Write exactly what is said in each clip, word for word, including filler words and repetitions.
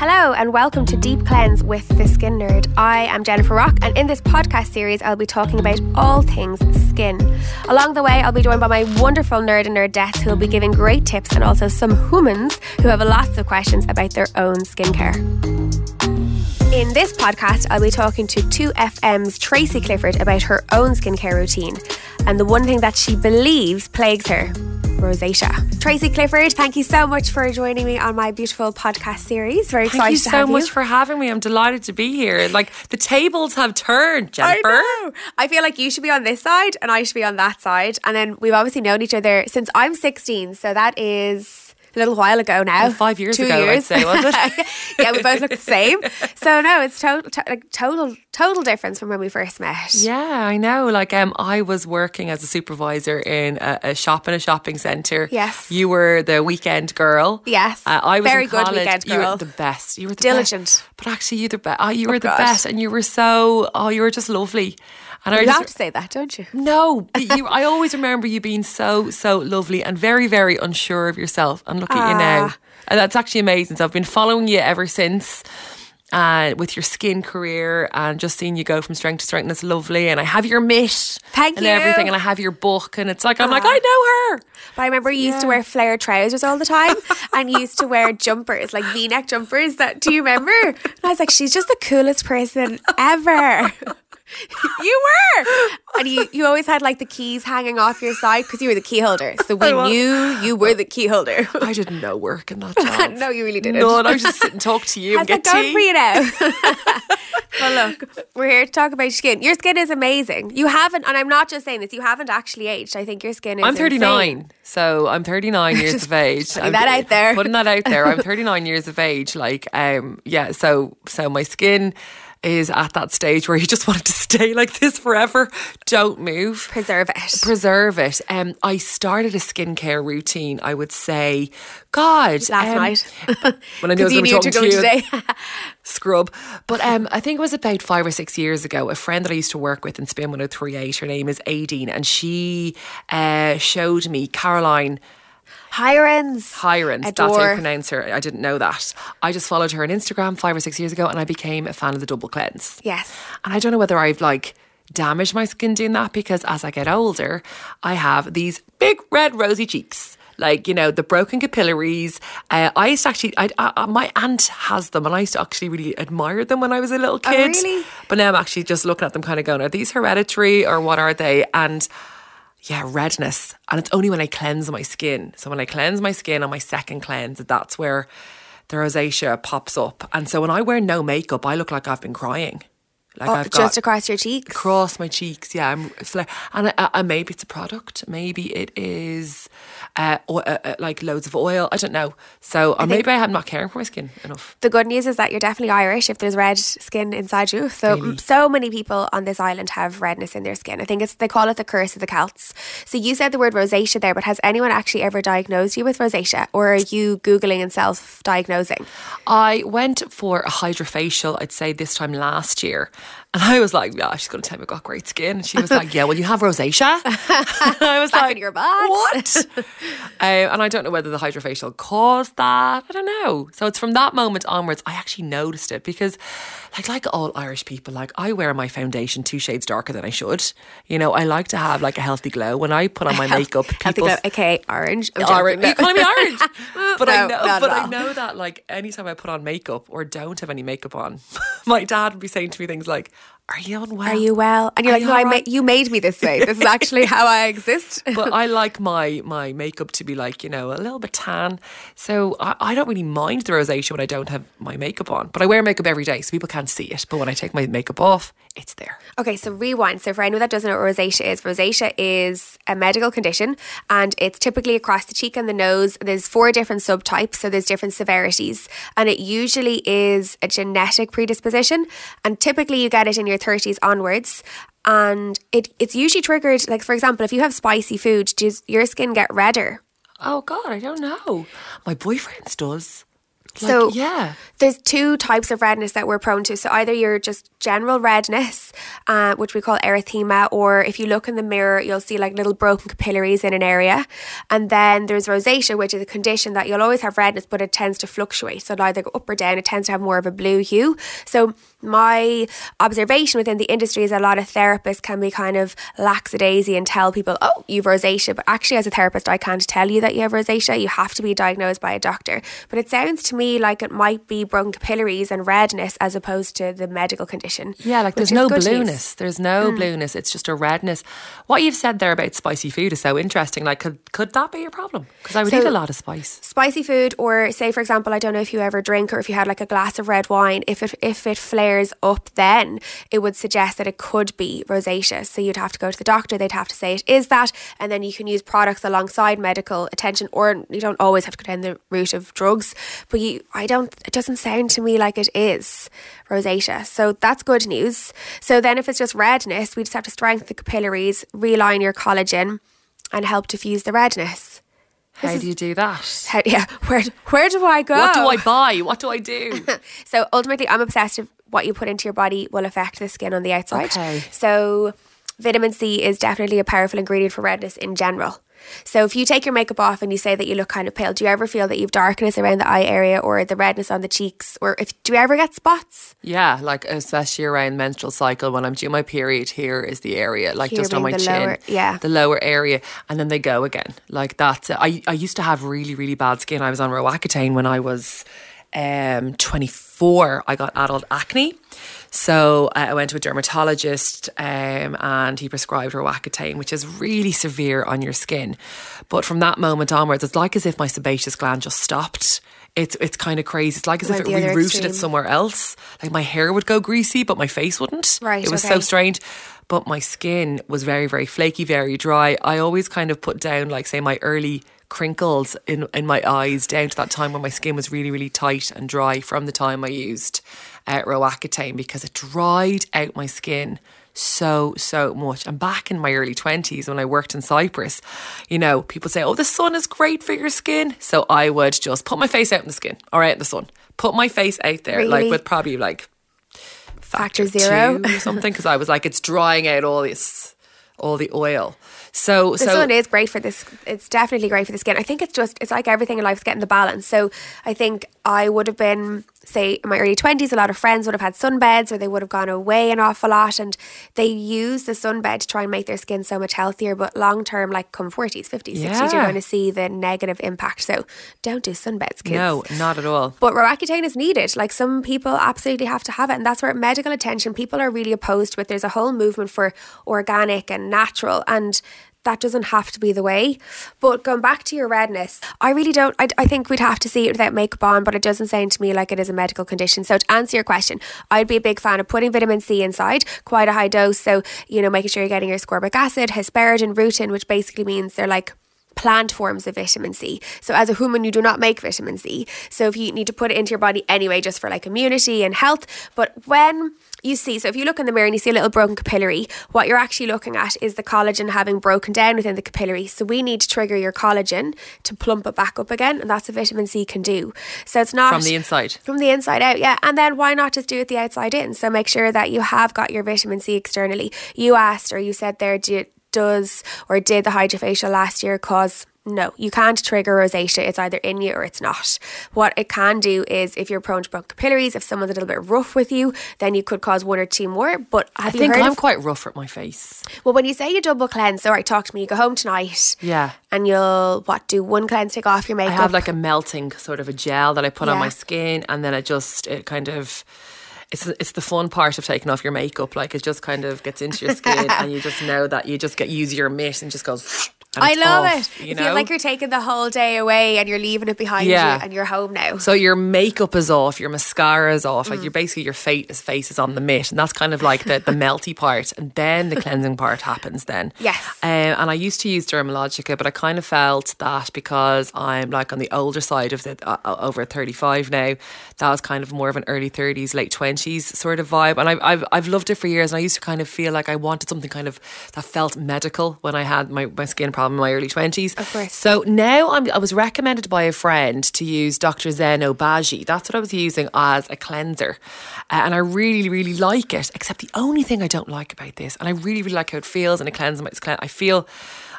Hello and welcome to Deep Cleanse with The Skin Nerd. I am Jennifer Rock, and in this podcast series I'll be talking about all things skin. Along the way I'll be joined by my wonderful nerd and nerdettes who will be giving great tips, and also some humans who have lots of questions about their own skincare. In this podcast I'll be talking to two F M's Tracy Clifford about her own skincare routine and the one thing that she believes plagues her: rosacea. Tracy Clifford, thank you so much for joining me on my beautiful podcast series. Very excited to have you. Thank you so much for having me. I'm delighted to be here. Like, the tables have turned, Jennifer. I know. I feel like you should be on this side and I should be on that side. And then we've obviously known each other since I'm sixteen, so that is a little while ago now. Well, five years Two ago, years. I'd say, was it? Yeah, we both look the same. So no, it's total, to- like total, total difference from when we first met. Yeah, I know. Like, um, I was working as a supervisor in a, a shop in a shopping centre. Yes. You were the weekend girl. Yes. Uh, I was very in college. Good weekend girl. You were the best. You were the diligent, best. But actually, you the best. Oh, you were oh, the God. best, and you were so. Oh, you were just lovely. And you I just, have to say that, don't you? No, you, I always remember you being so, so lovely and very, very unsure of yourself. And look at ah. you now. And that's actually amazing. So I've been following you ever since uh, with your skin career and just seeing you go from strength to strength. And it's lovely. And I have your mitt. Thank and you. And everything. And I have your book. And it's like, I'm ah. like, I know her. But I remember you yeah. used to wear flare trousers all the time and used to wear jumpers, like V-neck jumpers. That Do you remember? And I was like, she's just the coolest person ever. You were, and you, you always had like the keys hanging off your side because you were the key holder. So we knew you were the key holder. I did no work in that job. No, you really didn't. No, and I would just sit and talk to you. How's and get that going tea? For you now? Well, look, we're here to talk about your skin. Your skin is amazing. You haven't, and I'm not just saying this, you haven't actually aged. I think your skin is I'm thirty-nine, insane. So I'm thirty-nine years of age. Putting I'm, that out there. Putting that out there. I'm thirty-nine years of age. Like, um, yeah, so so my skin is at that stage where you just want it to stay like this forever. Don't move. Preserve it. Preserve it. Um, I started a skincare routine, I would say, God. Last um, night. When I knew I was going to talk to, to you. Today. Scrub. But um, I think it was about five or six years ago, a friend that I used to work with in Spin ten thirty-eight, her name is Aideen, and she uh, showed me Caroline Hyrens. Hyrens, that's how you pronounce her. I didn't know that. I just followed her on Instagram five or six years ago and I became a fan of the double cleanse. Yes. And I don't know whether I've like damaged my skin doing that, because as I get older, I have these big red rosy cheeks. Like, you know, the broken capillaries. Uh, I used to actually, I, I, my aunt has them and I used to actually really admire them when I was a little kid. Oh, really? But now I'm actually just looking at them kind of going, are these hereditary or what are they? And yeah, redness. And it's only when I cleanse my skin. So when I cleanse my skin on my second cleanse, that's where the rosacea pops up. And so when I wear no makeup, I look like I've been crying. Like, oh, I've got just across your cheeks? Across my cheeks, yeah. I'm, and I, I, maybe it's a product. Maybe it is uh, oil, uh, like loads of oil. I don't know. So or I maybe I'm not caring for my skin enough. The good news is that you're definitely Irish if there's red skin inside you. So really? So many people on this island have redness in their skin. I think it's they call it the curse of the Celts. So you said the word rosacea there, but has anyone actually ever diagnosed you with rosacea, or are you Googling and self-diagnosing? I went for a hydrofacial, I'd say this time last year. And I was like, yeah, she's going to tell me I've got great skin. And she was like, yeah, well, you have rosacea. I was Back like, in your box. What? uh, and I don't know whether the hydrofacial caused that. I don't know. So it's from that moment onwards, I actually noticed it because like, like all Irish people, like I wear my foundation two shades darker than I should. You know, I like to have like a healthy glow. When I put on my health, makeup, healthy glow, okay, orange. I'm orange. No. You call me orange. But, no, I, know, but I know that like anytime I put on makeup or don't have any makeup on, my dad would be saying to me things like, like, are you unwell? Are you well? And you're are like, you no, I right? ma- you made me this way. This is actually how I exist. But I like my my makeup to be like, you know, a little bit tan. So I, I don't really mind the rosacea when I don't have my makeup on. But I wear makeup every day, so people can't see it. But when I take my makeup off, it's there. Okay, so rewind. So for anyone that doesn't know what rosacea is, rosacea is a medical condition and it's typically across the cheek and the nose. There's four different subtypes, so there's different severities. And it usually is a genetic predisposition. And typically you get it in your thirties onwards, and it it's usually triggered, like for example, if you have spicy food, does your skin get redder? Oh God, I don't know. My boyfriend's does. Like, so yeah. There's two types of redness that we're prone to. So either you're just general redness, uh, which we call erythema, or if you look in the mirror, you'll see like little broken capillaries in an area. And then there's rosacea, which is a condition that you'll always have redness, but it tends to fluctuate. So it'll either go up or down. It tends to have more of a blue hue. So my observation within the industry is a lot of therapists can be kind of lackadaisy and tell people, oh, you've rosacea. But actually, as a therapist, I can't tell you that you have rosacea. You have to be diagnosed by a doctor. But it sounds to me like it might be broken capillaries and redness as opposed to the medical condition. Yeah, like there's no blueness. There's no mm. blueness. It's just a redness. What you've said there about spicy food is so interesting. Like, could, could that be your problem? Because I would so, eat a lot of spice. Spicy food, or say, for example, I don't know if you ever drink or if you had like a glass of red wine, if it, if it flares up, then it would suggest that it could be rosacea. So you'd have to go to the doctor, they'd have to say it is that, and then you can use products alongside medical attention, or you don't always have to go down the route of drugs, but you, I don't, it doesn't sound to me like it is rosacea. So that's good news. So then if it's just redness, we just have to strengthen the capillaries, realign your collagen and help diffuse the redness. How do you do that? How, yeah, where, where do I go? What do I buy? What do I do? So ultimately, I'm obsessed with what you put into your body will affect the skin on the outside. Okay. So vitamin C is definitely a powerful ingredient for redness in general. So if you take your makeup off and you say that you look kind of pale, do you ever feel that you've darkness around the eye area or the redness on the cheeks? Or if do you ever get spots? Yeah, like especially around menstrual cycle when I'm due my period, here is the area, like here just on my chin, lower, yeah. the lower area. And then they go again. Like that's, I, I used to have really, really bad skin. I was on Roaccutane when I was um, twenty-four. I got adult acne. So uh, I went to a dermatologist um, and he prescribed Roaccutane, which is really severe on your skin. But from that moment onwards, it's like as if my sebaceous gland just stopped. It's it's kind of crazy. It's like as if it rerouted it somewhere else. Like my hair would go greasy, but my face wouldn't. Right, it was okay. So strange. But my skin was very, very flaky, very dry. I always kind of put down, like, say, my early crinkles in, in my eyes down to that time when my skin was really, really tight and dry from the time I used uh, Roaccutane, because it dried out my skin so, so much. And back in my early twenties when I worked in Cyprus, you know, people say, oh, the sun is great for your skin. So I would just put my face out in the skin or out in the sun, put my face out there, really? Like with probably like factor, factor zero two or something, because I was like, it's drying out all this, all the oil. So the so, sun is great for this. It's definitely great for the skin. I think it's just, it's like everything in life, it's getting the balance. So I think I would have been, say, in my early twenties, a lot of friends would have had sunbeds, or they would have gone away an awful lot, and they use the sunbed to try and make their skin so much healthier. But long term, like come forties, fifties, yeah. sixties, you're going to see the negative impact. So don't do sunbeds, kids. No, not at all. But Roaccutane is needed. Like some people absolutely have to have it, and that's where medical attention, people are really opposed to it. There's a whole movement for organic and natural, and that doesn't have to be the way. But going back to your redness, I really don't, I, I think we'd have to see it without makeup on, but it doesn't sound to me like it is a medical condition. So to answer your question, I'd be a big fan of putting vitamin C inside, quite a high dose. So, you know, making sure you're getting your ascorbic acid, hesperidin, rutin, which basically means they're like plant forms of vitamin C. So as a human, you do not make vitamin C. So if you need to put it into your body anyway, just for like immunity and health. But when you see, so if you look in the mirror and you see a little broken capillary, what you're actually looking at is the collagen having broken down within the capillary. So we need to trigger your collagen to plump it back up again. And that's what vitamin C can do. So it's not... From the inside. From the inside out, yeah. And then why not just do it the outside in? So make sure that you have got your vitamin C externally. You asked, or you said there, do you, does or did the hydrofacial last year cause? No, you can't trigger rosacea. It's either in you or it's not. What it can do is if you're prone to broken capillaries, if someone's a little bit rough with you, then you could cause one or two more. But have I you think heard I'm of, quite rough with my face. Well, when you say you double cleanse, all right, talk to me, you go home tonight. Yeah. And you'll, what, do one cleanse, take off your makeup? I have like a melting sort of a gel that I put yeah. on my skin, and then it just, it kind of... It's it's the fun part of taking off your makeup. Like it just kind of gets into your skin and you just know that you just get use your mitt and just goes. And I love off, it. You know? Feel like you're taking the whole day away and you're leaving it behind yeah. you, and you're home now. So your makeup is off, your mascara is off, mm. like you're basically your face, face is on the mitt, and that's kind of like the, the melty part, and then the cleansing part happens. Then yes, um, and I used to use Dermalogica, but I kind of felt that because I'm like on the older side of the uh, over thirty-five now, that was kind of more of an early thirties, late twenties sort of vibe, and I've I've I've loved it for years, and I used to kind of feel like I wanted something kind of that felt medical when I had my my skin problems. from my early twenties. Of course. So now I'm, I was recommended by a friend to use Doctor Zein Obagi. That's what I was using as a cleanser. Uh, and I really, really like it. Except the only thing I don't like about this, and I really, really like how it feels and it cleanses my skin. I feel...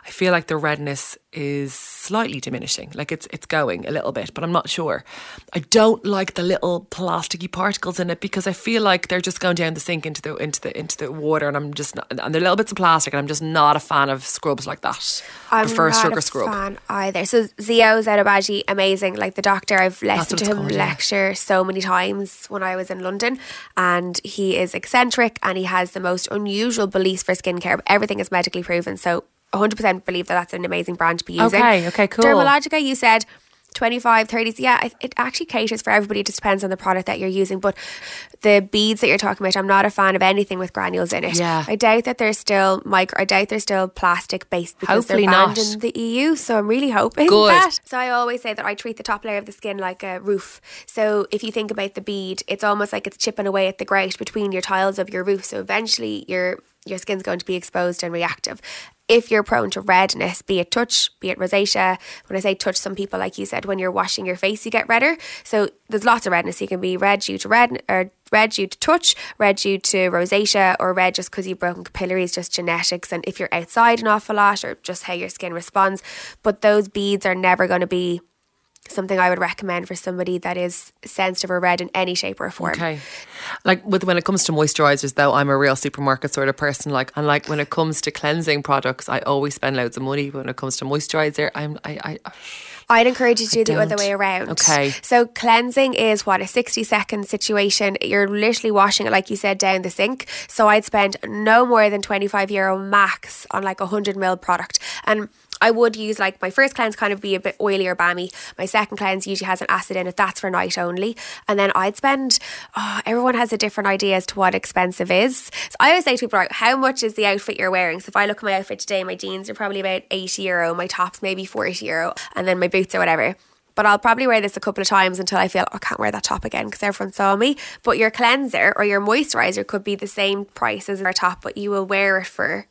I feel like the redness is slightly diminishing, like it's it's going a little bit, but I'm not sure. I don't like the little plasticky particles in it because I feel like they're just going down the sink into the into the into the water, and I'm just not, and they're little bits of plastic, and I'm just not a fan of scrubs like that. I'm I prefer not sugar a scrub. Fan either. So Zein Obagi, amazing. Like the doctor, I've listened to him called, lecture yeah. so many times when I was in London, and he is eccentric and he has the most unusual beliefs for skincare. But everything is medically proven, so. one hundred percent believe that that's an amazing brand to be using. Okay, okay, cool. Dermalogica, you said twenty-five, thirty. Yeah, it actually caters for everybody. It just depends on the product that you're using. But the beads that you're talking about, I'm not a fan of anything with granules in it. Yeah. I doubt that they're still micro, I doubt they're still plastic based because Hopefully they're banned not. in the E U. So I'm really hoping Good. that. So I always say that I treat the top layer of the skin like a roof. So if you think about the bead, it's almost like it's chipping away at the grout between your tiles of your roof. So eventually your your skin's going to be exposed and reactive. If you're prone to redness, be it touch, be it rosacea. When I say touch, some people, like you said, when you're washing your face, you get redder. So there's lots of redness. You can be red due to red, or red due to touch, red due to rosacea, or red just because you've broken capillaries, just genetics. And if you're outside an awful lot, or just how your skin responds. But those beads are never going to be something I would recommend for somebody that is sensitive or red in any shape or form. Okay. Like with when it comes to moisturisers though, I'm a real supermarket sort of person. Like and like when it comes to cleansing products, I always spend loads of money. But when it comes to moisturiser, I'm I. I I'd encourage you to do the other way around. Okay. So cleansing is what, a sixty second situation. You're literally washing it, like you said, down the sink. So I'd spend no more than twenty-five euro max on like a one hundred milliliters product. And I would use like my first cleanse kind of be a bit oily or balmy. My second cleanse usually has an acid in it. That's for night only. And then I'd spend, oh, everyone has a different idea as to what expensive is. So I always say to people, right, how much is the outfit you're wearing? So if I look at my outfit today, my jeans are probably about eighty euro, my tops maybe forty euro, and then my boots or whatever. But I'll probably wear this a couple of times until I feel, oh, I can't wear that top again because everyone saw me. But your cleanser or your moisturiser could be the same price as your top, but you will wear it for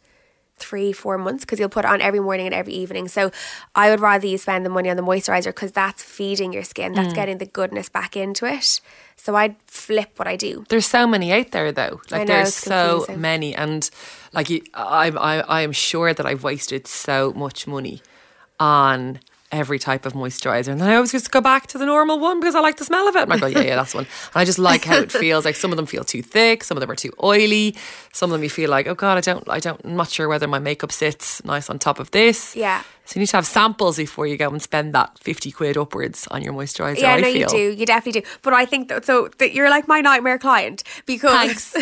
three, four months because you'll put it on every morning and every evening. So I would rather you spend the money on the moisturiser because that's feeding your skin. That's mm. getting the goodness back into it. So I'd flip what I do. There's so many out there though. Like I know, there's so many. And like you, I, I, I'm sure that I've wasted so much money on every type of moisturiser, and then I always just go back to the normal one because I like the smell of it. And I go, yeah, yeah, that's one. And I just like how it feels. Like some of them feel too thick, some of them are too oily, some of them you feel like, oh god, I don't, I don't, I'm not sure whether my makeup sits nice on top of this. Yeah. So you need to have samples before you go and spend that fifty quid upwards on your moisturiser. Yeah, I no, feel. you do. You definitely do. But I think that, so that you're like my nightmare client because... Thanks.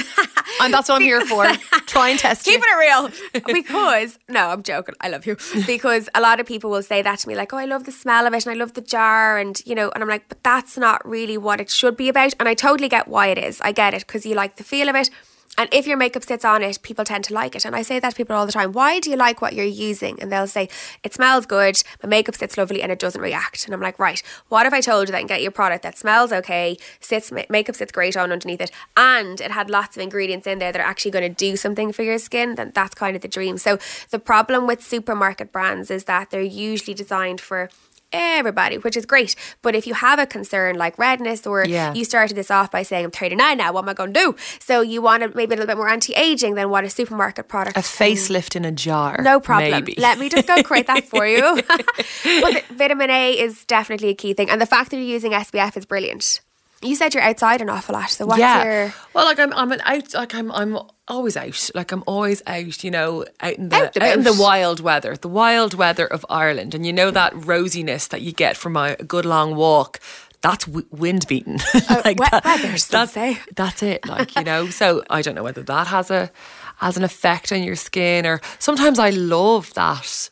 And that's what I'm here for. Try and test Keeping it. Keeping it real. Because, no, I'm joking. I love you. Because a lot of people will say that to me like, oh, I love the smell of it and I love the jar and, you know, and I'm like, but that's not really what it should be about. And I totally get why it is. I get it because you like the feel of it. And if your makeup sits on it, people tend to like it. And I say that to people all the time. Why do you like what you're using? And they'll say, it smells good, my makeup sits lovely and it doesn't react. And I'm like, right, what if I told you that I can get you a product that smells okay, sits makeup sits great on underneath it, and it had lots of ingredients in there that are actually going to do something for your skin? Then that's kind of the dream. So the problem with supermarket brands is that they're usually designed for everybody, which is great, but if you have a concern like redness, or yeah. you started this off by saying I'm thirty-nine now, what am I going to do? So you want to maybe a little bit more anti-aging than what a supermarket product, a facelift in a jar, no problem, maybe. Let me just go create that for you. But vitamin A is definitely a key thing, and the fact that you're using S P F is brilliant. You said you're outside an awful lot, so what's yeah. your... Well, like I'm, I'm an out, like I'm, I'm always out, like I'm always out, you know, out in the out, out in the wild weather, the wild weather of Ireland, and you know that rosiness that you get from a good long walk. That's wind beaten. Uh, like wet that, weather, that's, say. that's it. Like you know, so I don't know whether that has a has an effect on your skin, or sometimes I love that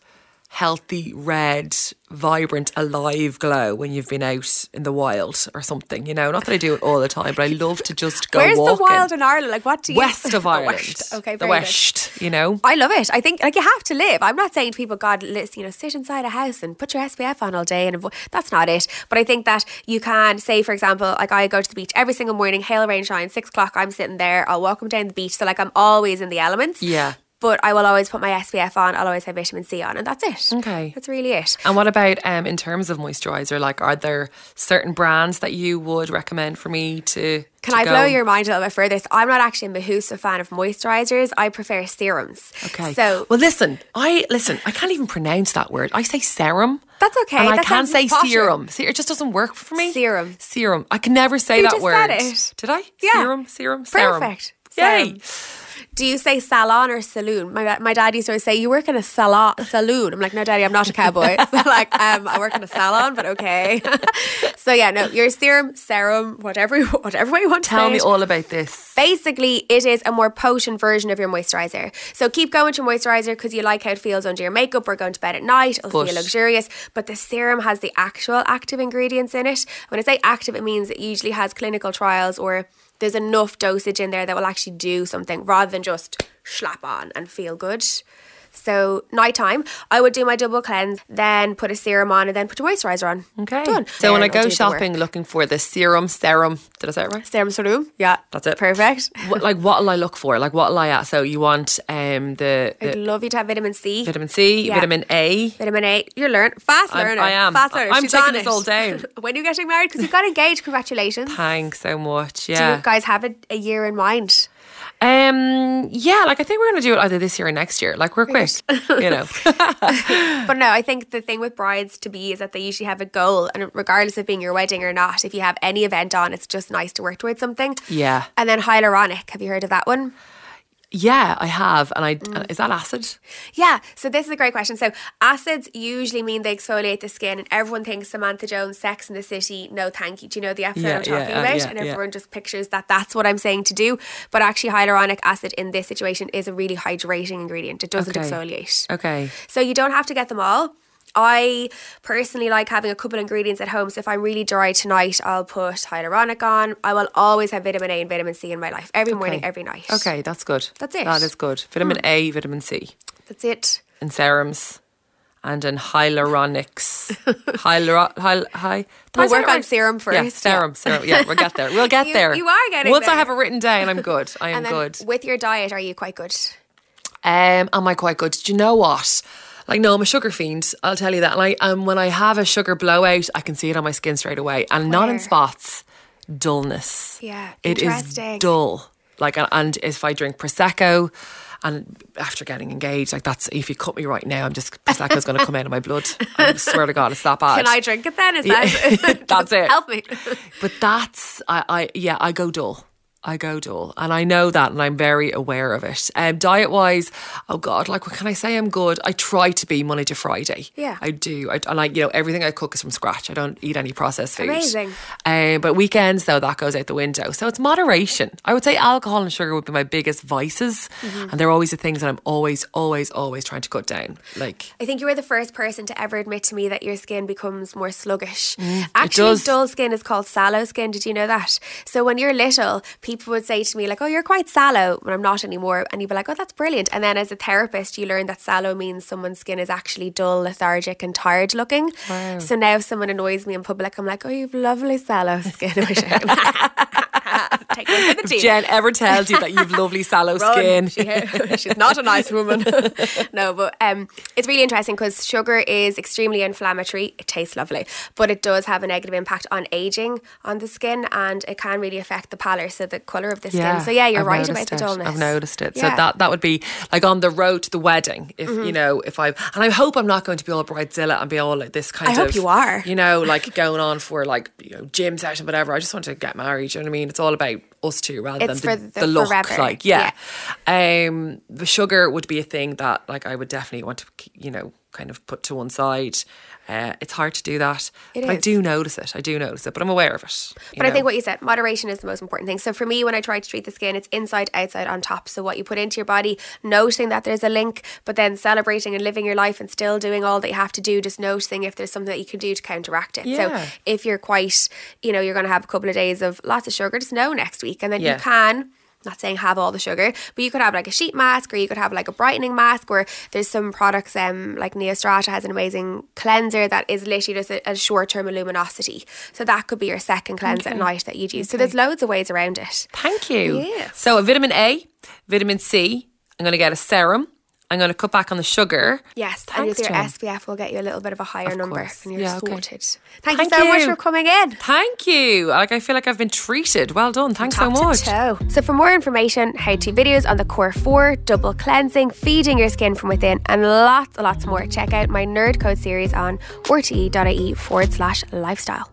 healthy, red, vibrant, alive glow when you've been out in the wild or something, you know. Not that I do it all the time, but I love to just go Where's walking. Where's the wild in Ireland? Like, what do you... West of Ireland. West. Okay, very The West, good. You know. I love it. I think, like, you have to live. I'm not saying to people, God, let's, you know, sit inside a house and put your S P F on all day. and avo-. That's not it. But I think that you can, say, for example, like, I go to the beach every single morning, hail, rain, shine, six o'clock, I'm sitting there, I'll walk them down the beach. So, like, I'm always in the elements. Yeah. But I will always put my S P F on. I'll always have vitamin C on, and that's it. Okay. That's really it. And what about um, in terms of moisturiser? Like, are there certain brands that you would recommend for me to... Can I go? Blow your mind a little bit further? So I'm not actually a Mahusa fan of moisturisers. I prefer serums. Okay. So, well, listen, I listen. I can't even pronounce that word. I say serum. That's okay. And that I can't say potter. serum. See, it just doesn't work for me. Serum. Serum. I can never say you that just word. Said it. Did I? Yeah. Serum. Serum. Serum. Perfect. Yay. Serum. Do you say salon or saloon? My my dad used to always say, you work in a salon, saloon. I'm like, no, Daddy, I'm not a cowboy. So like, um, I work in a salon, but okay. So yeah, no, your serum, serum, whatever, whatever way you want to say. Tell me all about this. Basically, it is a more potent version of your moisturiser. So keep going to moisturiser because you like how it feels under your makeup or going to bed at night. It'll but. feel luxurious. But the serum has the actual active ingredients in it. When I say active, it means it usually has clinical trials or... there's enough dosage in there that will actually do something rather than just slap on and feel good. So nighttime, I would do my double cleanse, then put a serum on and then put a moisturiser on. Okay. Done. So then when I go shopping looking for the serum, serum, did I say it right? Serum, serum. Yeah. That's it. Perfect. What, like what'll I look for? Like what'll I ask? So you want um the, the... I'd love you to have vitamin C. Vitamin C, yeah. Vitamin A. Vitamin A. You're learn Fast learner. I am. Fast learner. I'm She's taking this all down. When are you getting married? Because you've got engaged. Congratulations. Thanks so much. Yeah. Do you guys have a, a year in mind? Um. Yeah, like I think we're going to do it either this year or next year. Like we're quick, you know. But no, I think the thing with brides-to-be is that they usually have a goal, and regardless of being your wedding or not, if you have any event on, it's just nice to work towards something. Yeah. And then hyaluronic, have you heard of that one? Yeah, I have. And I mm. is that acid? Yeah. So this is a great question. So acids usually mean they exfoliate the skin, and everyone thinks Samantha Jones, Sex in the City, no thank you. Do you know the episode yeah, I'm talking yeah, about? Uh, yeah, and everyone yeah. just pictures that that's what I'm saying to do. But actually hyaluronic acid in this situation is a really hydrating ingredient. It doesn't okay. exfoliate. Okay. So you don't have to get them all. I personally like having a couple ingredients at home. So if I'm really dry tonight, I'll put hyaluronic on. I will always have vitamin A and vitamin C in my life. Every okay. morning, every night. Okay, that's good. That's it. That is good. Vitamin mm. A, vitamin C. That's it. And serums. And then hyaluronics. Hyalur- hyal- hy- we'll work on serum first. Yeah, serum, yeah. serum. Yeah, we'll get there. We'll get you, there. You are getting Once there. Once I have it written down, I'm good. I am and then good. With your diet, are you quite good? Um, am I quite good? Do you know what? Like, no, I'm a sugar fiend, I'll tell you that. And I, um, when I have a sugar blowout, I can see it on my skin straight away. And Where? not in spots, dullness. Yeah, it is dull. Like, and if I drink Prosecco, and after getting engaged, like that's, if you cut me right now, I'm just, Prosecco's going to come out of my blood. I swear to God, it's that bad. Can I drink it then? Is that yeah, that's it. Help me. But that's, I, I yeah, I go dull. I go dull, and I know that, and I'm very aware of it. Um, diet-wise, oh God, like what can I say? I'm good. I try to be Monday to Friday. Yeah, I do. I, and I, you know, everything I cook is from scratch. I don't eat any processed food. Amazing. Um, but weekends, though, that goes out the window. So it's moderation. I would say alcohol and sugar would be my biggest vices, mm-hmm. and they're always the things that I'm always, always, always trying to cut down. Like, I think you were the first person to ever admit to me that your skin becomes more sluggish. Mm, Actually, it does. Dull skin is called sallow skin. Did you know that? So when you're little, people People would say to me, like, oh, you're quite sallow, when I'm not anymore. And you'd be like, oh, that's brilliant. And then as a therapist, you learn that sallow means someone's skin is actually dull, lethargic and tired looking. Wow. So now if someone annoys me in public, I'm like, oh, you've lovely sallow skin. Take one for the team. If Jen ever tells you that you've lovely sallow skin. She, she's not a nice woman. No, but um, it's really interesting because sugar is extremely inflammatory. It tastes lovely, but it does have a negative impact on ageing on the skin, and it can really affect the pallor, so the colour of the skin. Yeah, so yeah, you're I've right about it. the dullness. I've noticed it. Yeah. So that, that would be like on the road to the wedding. If mm-hmm. you know, if I and I hope I'm not going to be all bridezilla and be all like this kind I of. I hope you are. You know, like going on for like you know gym session, whatever. I just want to get married. You know what I mean? It's all about us two rather it's than the, the, the look forever. like yeah, yeah. Um, the sugar would be a thing that like I would definitely want to you know kind of put to one side. Uh, it's hard to do that it but is. I do notice it I do notice it but I'm aware of it but know? I think what you said, moderation is the most important thing. So for me, when I try to treat the skin, it's inside, outside, on top. So what you put into your body, noticing that there's a link, but then celebrating and living your life and still doing all that you have to do, just noticing if there's something that you can do to counteract it. Yeah. So if you're quite you know you're going to have a couple of days of lots of sugar, just know next week, and then yeah. you can not saying have all the sugar, but you could have like a sheet mask, or you could have like a brightening mask, or there's some products um like Neostrata has an amazing cleanser that is literally just a, a short-term luminosity. So that could be your second cleanse okay. at night that you'd use. Okay. So there's loads of ways around it. Thank you. Yeah. So a vitamin A, vitamin C, I'm going to get a serum, I'm going to cut back on the sugar. Yes, thanks to your S P F, we'll get you a little bit of a higher of number course. And you're yeah, sorted. Okay. Thank, Thank you so you. much for coming in. Thank you. Like, I feel like I've been treated. Well done. Thanks Top so much. To toe. So for more information, how-to videos on the core four, double cleansing, feeding your skin from within, and lots and lots more, check out my Nerd Code series on r t e dot i e forward slash lifestyle.